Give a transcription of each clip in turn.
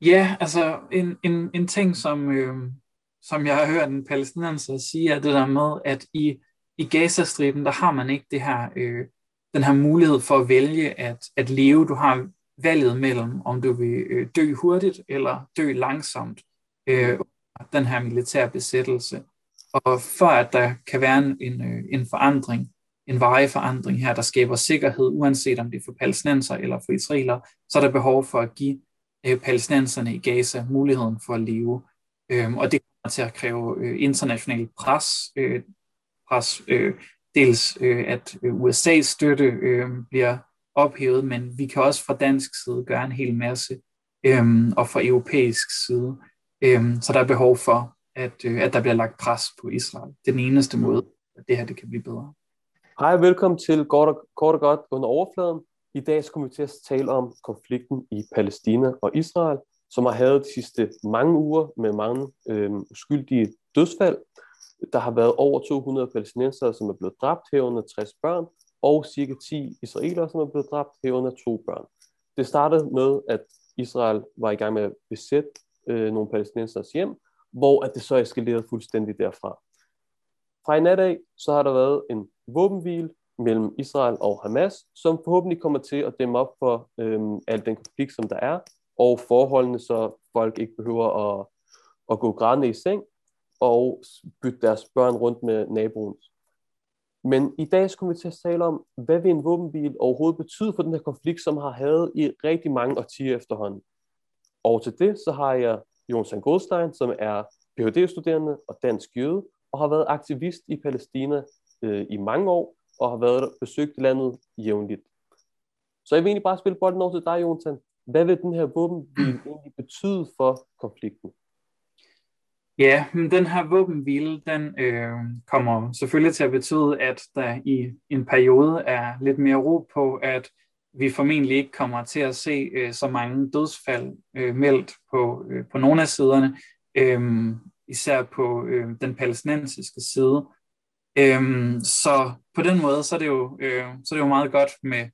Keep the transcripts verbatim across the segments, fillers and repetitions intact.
Ja, altså en, en, en ting, som, øh, som jeg har hørt en palæstinenser sige, er det der med, at i, i Gazastriben, der har man ikke det her, øh, den her mulighed for at vælge at, at leve. Du har valget mellem, om du vil øh, dø hurtigt eller dø langsomt øh, den her militære besættelse. Og for at der kan være en, en, en forandring, en varig forandring her, der skaber sikkerhed, uanset om det er for palæstinenser eller for israelere, så er der behov for at give øh, palæstinenserne i Gaza muligheden for at leve. Øhm, og det kommer til at kræve øh, international pres, øh, pres øh, dels øh, at U S A's støtte øh, bliver ophævet, men vi kan også fra dansk side gøre en hel masse, øh, og fra europæisk side. Øh, så der er behov for, At, øh, at der bliver lagt pres på Israel. Det er den eneste måde, at det her det kan blive bedre. Hej og velkommen til Kort og, Kort og Godt under overfladen. I dag skal vi til at tale om konflikten i Palæstina og Israel, som har haft de sidste mange uger med mange øh, uskyldige dødsfald. Der har været over to hundrede palæstinensere, som er blevet dræbt, herunder tres børn, og cirka ti israelere, som er blevet dræbt, herunder to børn. Det startede med, at Israel var i gang med at besætte øh, nogle palæstinensers hjem, hvor at det så eskalerede fuldstændig derfra. Fra i nat af, så har der været en våbenhvile mellem Israel og Hamas, som forhåbentlig kommer til at dæmme op for øhm, al den konflikt, som der er, og forholdene, så folk ikke behøver at, at gå grædende i seng og bytte deres børn rundt med naboen. Men i dag skulle vi til at tale om, hvad vil en våbenhvile overhovedet betyde for den her konflikt, som har haft i rigtig mange årtier efterhånden. Og til det, så har jeg Jonas Goldstein, som er P H D-studerende og dansk jøde, og har været aktivist i Palæstina øh, i mange år, og har været besøgt landet jævnligt. Så jeg vil egentlig bare spille bolden over til dig, Jonas. Hvad vil den her våbenhvile egentlig betyde for konflikten? Ja, men den her våbenhvile, den øh, kommer selvfølgelig til at betyde, at der i en periode er lidt mere ro på, at vi formentlig ikke kommer til at se øh, så mange dødsfald øh, meldt på, øh, på nogle af siderne, øh, især på øh, den palæstinensiske side. Øh, så på den måde, så er det jo, øh, så er det jo meget godt med,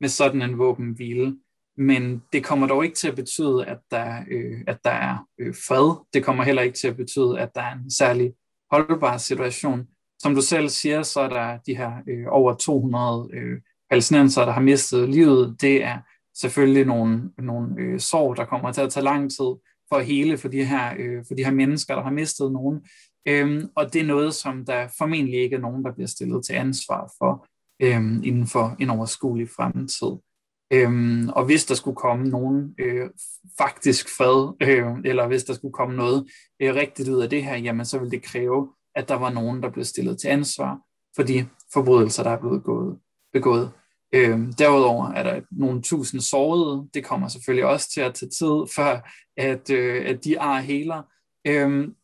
med sådan en våbenhvile, men det kommer dog ikke til at betyde, at der, øh, at der er øh, fred. Det kommer heller ikke til at betyde, at der er en særlig holdbar situation. Som du selv siger, så er der de her øh, over to hundrede øh, palæstinenser, der har mistet livet. Det er selvfølgelig nogle, nogle øh, sorg, der kommer til at tage lang tid for at hele for de her, øh, for de her mennesker, der har mistet nogen. Øhm, og det er noget, som der formentlig ikke er nogen, der bliver stillet til ansvar for øhm, inden for en overskuelig fremtid. Øhm, og hvis der skulle komme nogen øh, faktisk fred, øh, eller hvis der skulle komme noget øh, rigtigt ud af det her, jamen så ville det kræve, at der var nogen, der blev stillet til ansvar for de forbrydelser, der er blevet gået, begået. Øhm, derudover er der nogle tusind sårede. Det kommer selvfølgelig også til at tage tid, før at, øh, at de ar heler. Øhm,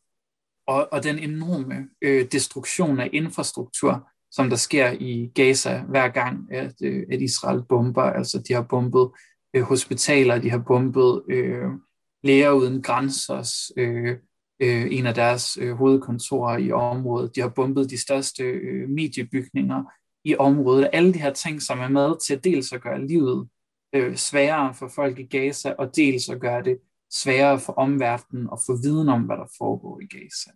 og, og den enorme øh, destruktion af infrastruktur, som der sker i Gaza hver gang, at, øh, at Israel bomber. Altså de har bombet øh, hospitaler, de har bombet øh, Læger Uden Grænsers, øh, øh, en af deres øh, hovedkontorer i området. De har bombet de største øh, mediebygninger i området. Alle de her ting, som er med til dels at gøre livet øh, sværere for folk i Gaza, og dels at gøre det sværere for omverdenen at få viden om, hvad der foregår i Gaza.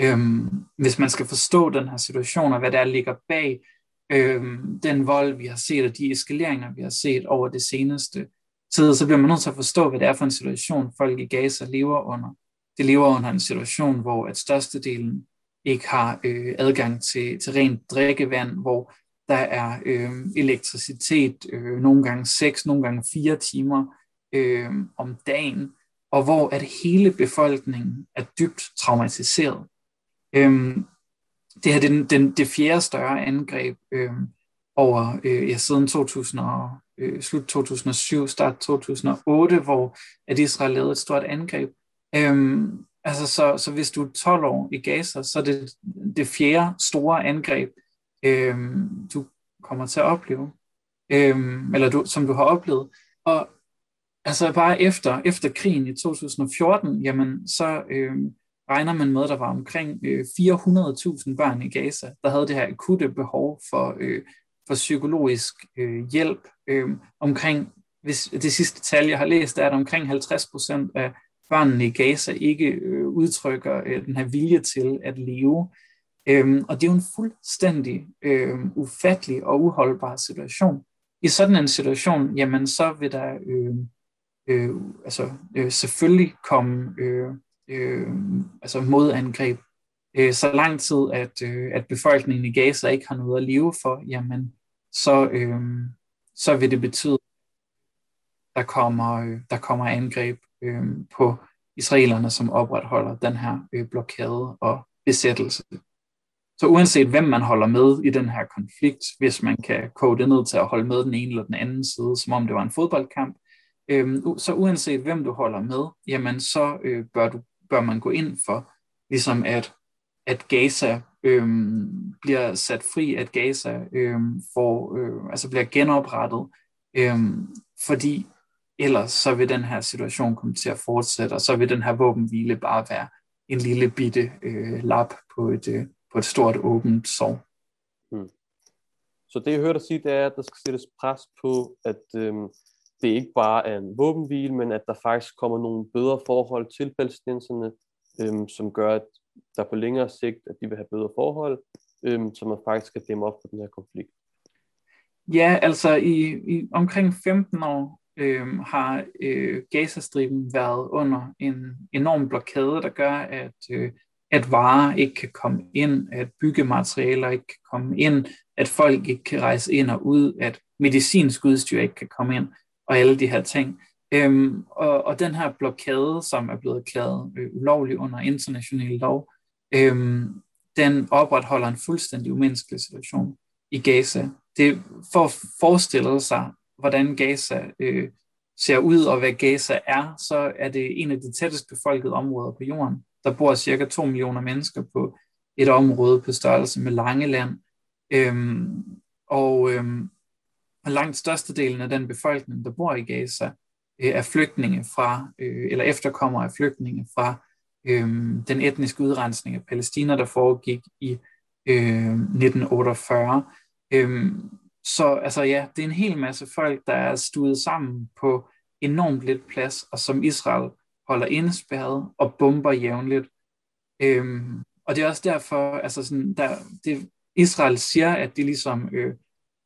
Øhm, hvis man skal forstå den her situation, og hvad der ligger bag øhm, den vold, vi har set, og de eskaleringer, vi har set over det seneste tid, så bliver man nødt til at forstå, hvad det er for en situation, folk i Gaza lever under. De lever under en situation, hvor at størstedelen ikke har øh, adgang til, til rent drikkevand, hvor der er øh, elektricitet øh, nogle gange seks, nogle gange fire timer øh, om dagen, og hvor at hele befolkningen er dybt traumatiseret. Øh, det her det er den, det fjerde større angreb øh, over øh, ja, siden to tusind og, øh, slut to tusind og syv, start to tusind og otte, hvor at Israel lavede et stort angreb. Øh, Altså, så, så hvis du er tolv år i Gaza, så er det det fjerde store angreb, øhm, du kommer til at opleve, øhm, eller du, som du har oplevet. Og altså bare efter, efter krigen i to tusind og fjorten, jamen, så øhm, regner man med, at der var omkring øh, fire hundrede tusind børn i Gaza, der havde det her akutte behov for, øh, for psykologisk øh, hjælp. Øh, omkring hvis det sidste tal, jeg har læst, er, at omkring halvtreds procent af børnene i Gaza ikke udtrykker den her vilje til at leve. Og det er jo en fuldstændig ufattelig og uholdbar situation. I sådan en situation, jamen så vil der øh, øh, altså, øh, selvfølgelig komme øh, øh, altså modangreb. Øh, så lang tid, at, øh, at befolkningen i Gaza ikke har noget at leve for, jamen så, øh, så vil det betyde, at der kommer, øh, der kommer angreb øh, på israelerne, som opretholder den her øh, blokade og besættelse. Så uanset hvem man holder med i den her konflikt, hvis man kan koge det ned til at holde med den ene eller den anden side, som om det var en fodboldkamp, øh, så uanset hvem du holder med, jamen så øh, bør, du, bør man gå ind for, ligesom at, at Gaza øh, bliver sat fri, at Gaza øh, får, øh, altså bliver genoprettet, øh, fordi ellers så vil den her situation komme til at fortsætte, og så vil den her våbenhvile bare være en lille bitte øh, lap på et... Øh, på et stort, åbent sår. Hmm. Så det, jeg hørte dig sige, det er, at der skal sættes pres på, at øhm, det ikke bare er en våbenhvile, men at der faktisk kommer nogle bedre forhold til palæstinenserne, øhm, som gør, at der på længere sigt, at de vil have bedre forhold, øhm, så man faktisk kan dæmme op for den her konflikt. Ja, altså i, i omkring femten år øhm, har øh, Gazastriben været under en enorm blokade, der gør, at øh, at varer ikke kan komme ind, at byggematerialer ikke kan komme ind, at folk ikke kan rejse ind og ud, at medicinsk udstyr ikke kan komme ind, og alle de her ting. Øhm, og, og den her blokade, som er blevet erklæret øh, ulovlig under international lov, øhm, den opretholder en fuldstændig umenneskelig situation i Gaza. Det for at forestille sig, hvordan Gaza øh, ser ud, og hvad Gaza er, så er det en af de tættest befolkede områder på jorden. Der bor cirka to millioner mennesker på et område på størrelse med Langeland. Øhm, og, øhm, og langt størstedelen af den befolkning, der bor i Gaza, øh, er flygtninge fra, øh, eller efterkommere af flygtninge fra øh, den etniske udrensning af Palæstina, der foregik i øh, nitten otteogfyrre. Øhm, så altså ja, det er en hel masse folk, der er stuet sammen på enormt lidt plads, og som Israel holder indespærret og bomber jævnligt. Øhm, og det er også derfor, altså sådan, der, det, Israel siger, at de ligesom øh,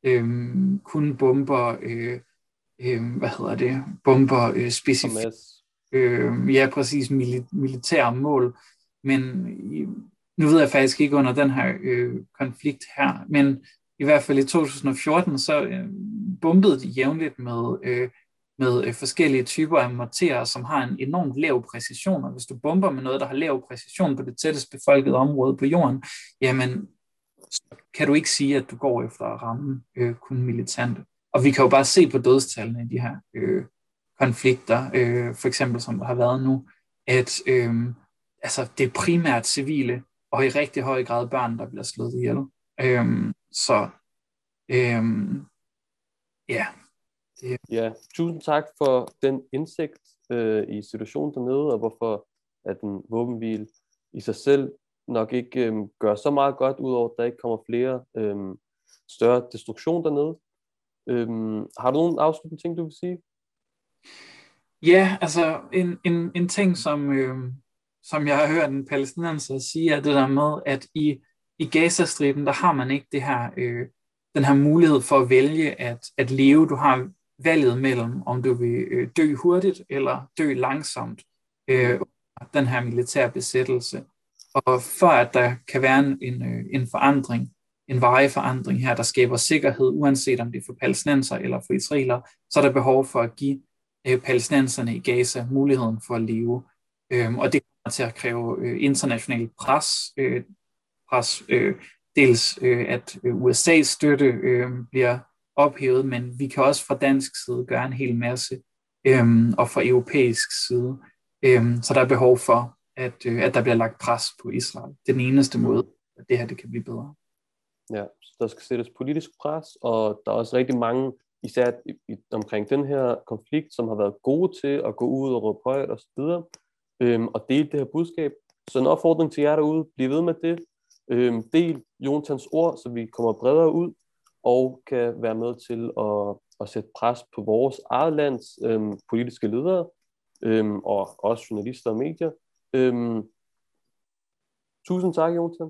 øh, kun bomber, øh, øh, hvad hedder det, bomber øh, specifikt, øh, ja præcis, mili- militære mål. Men nu ved jeg faktisk ikke under den her øh, konflikt her, men i hvert fald i to tusind og fjorten, så øh, bombede de jævnligt med... Øh, med forskellige typer af morterer, som har en enormt lav præcision, og hvis du bomber med noget, der har lav præcision på det tættest befolkede område på jorden, jamen, så kan du ikke sige, at du går efter at ramme øh, kun militante. Og vi kan jo bare se på dødstallene i de her øh, konflikter, øh, for eksempel som der har været nu, at øh, altså, det er primært civile, og i rigtig høj grad børn, der bliver slået ihjel. Øh, så, øh, ja... Ja, tusind tak for den indsigt øh, i situationen dernede, og hvorfor at en våbenhvile i sig selv nok ikke øh, gør så meget godt, udover at der ikke kommer flere øh, større destruktion dernede. Øh, har du nogle afsluttende ting, du vil sige? Ja, altså en, en, en ting, som, øh, som jeg har hørt en palæstinenser sige, er det der med, at i, i Gazastriben, der har man ikke det her, øh, den her mulighed for at vælge at, at leve. Du har valget mellem, om du vil dø hurtigt eller dø langsomt øh, den her militære besættelse. Og for at der kan være en, en, en forandring, en varig forandring her, der skaber sikkerhed, uanset om det er for palæstinenser eller for israelere, så er der behov for at give øh, palæstinenserne i Gaza muligheden for at leve. Øh, og det kommer til at kræve øh, international pres, øh, pres øh, dels øh, at U S A's støtte øh, bliver ophævet, men vi kan også fra dansk side gøre en hel masse, øhm, og fra europæisk side. Øhm, så der er behov for, at, øh, at der bliver lagt pres på Israel. Det er den eneste måde, at det her det kan blive bedre. Ja, så der skal sættes politisk pres, og der er også rigtig mange, især i, omkring den her konflikt, som har været gode til at gå ud og råbe højt og så videre, øhm, og dele det her budskab. Så en opfordring til jer derude, bliv ved med det. Øhm, del Jonathans ord, så vi kommer bredere ud, og kan være med til at, at sætte pres på vores eget lands øhm, politiske ledere, øhm, og også journalister og medier. Øhm, tusind tak, Jonathan.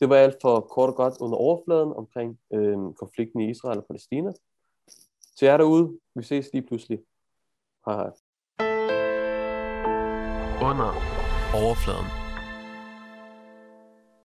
Det var alt for kort og godt under overfladen omkring øhm, konflikten i Israel og Palæstina. Til jer derude, vi ses lige pludselig. Hej hej. Under overfladen.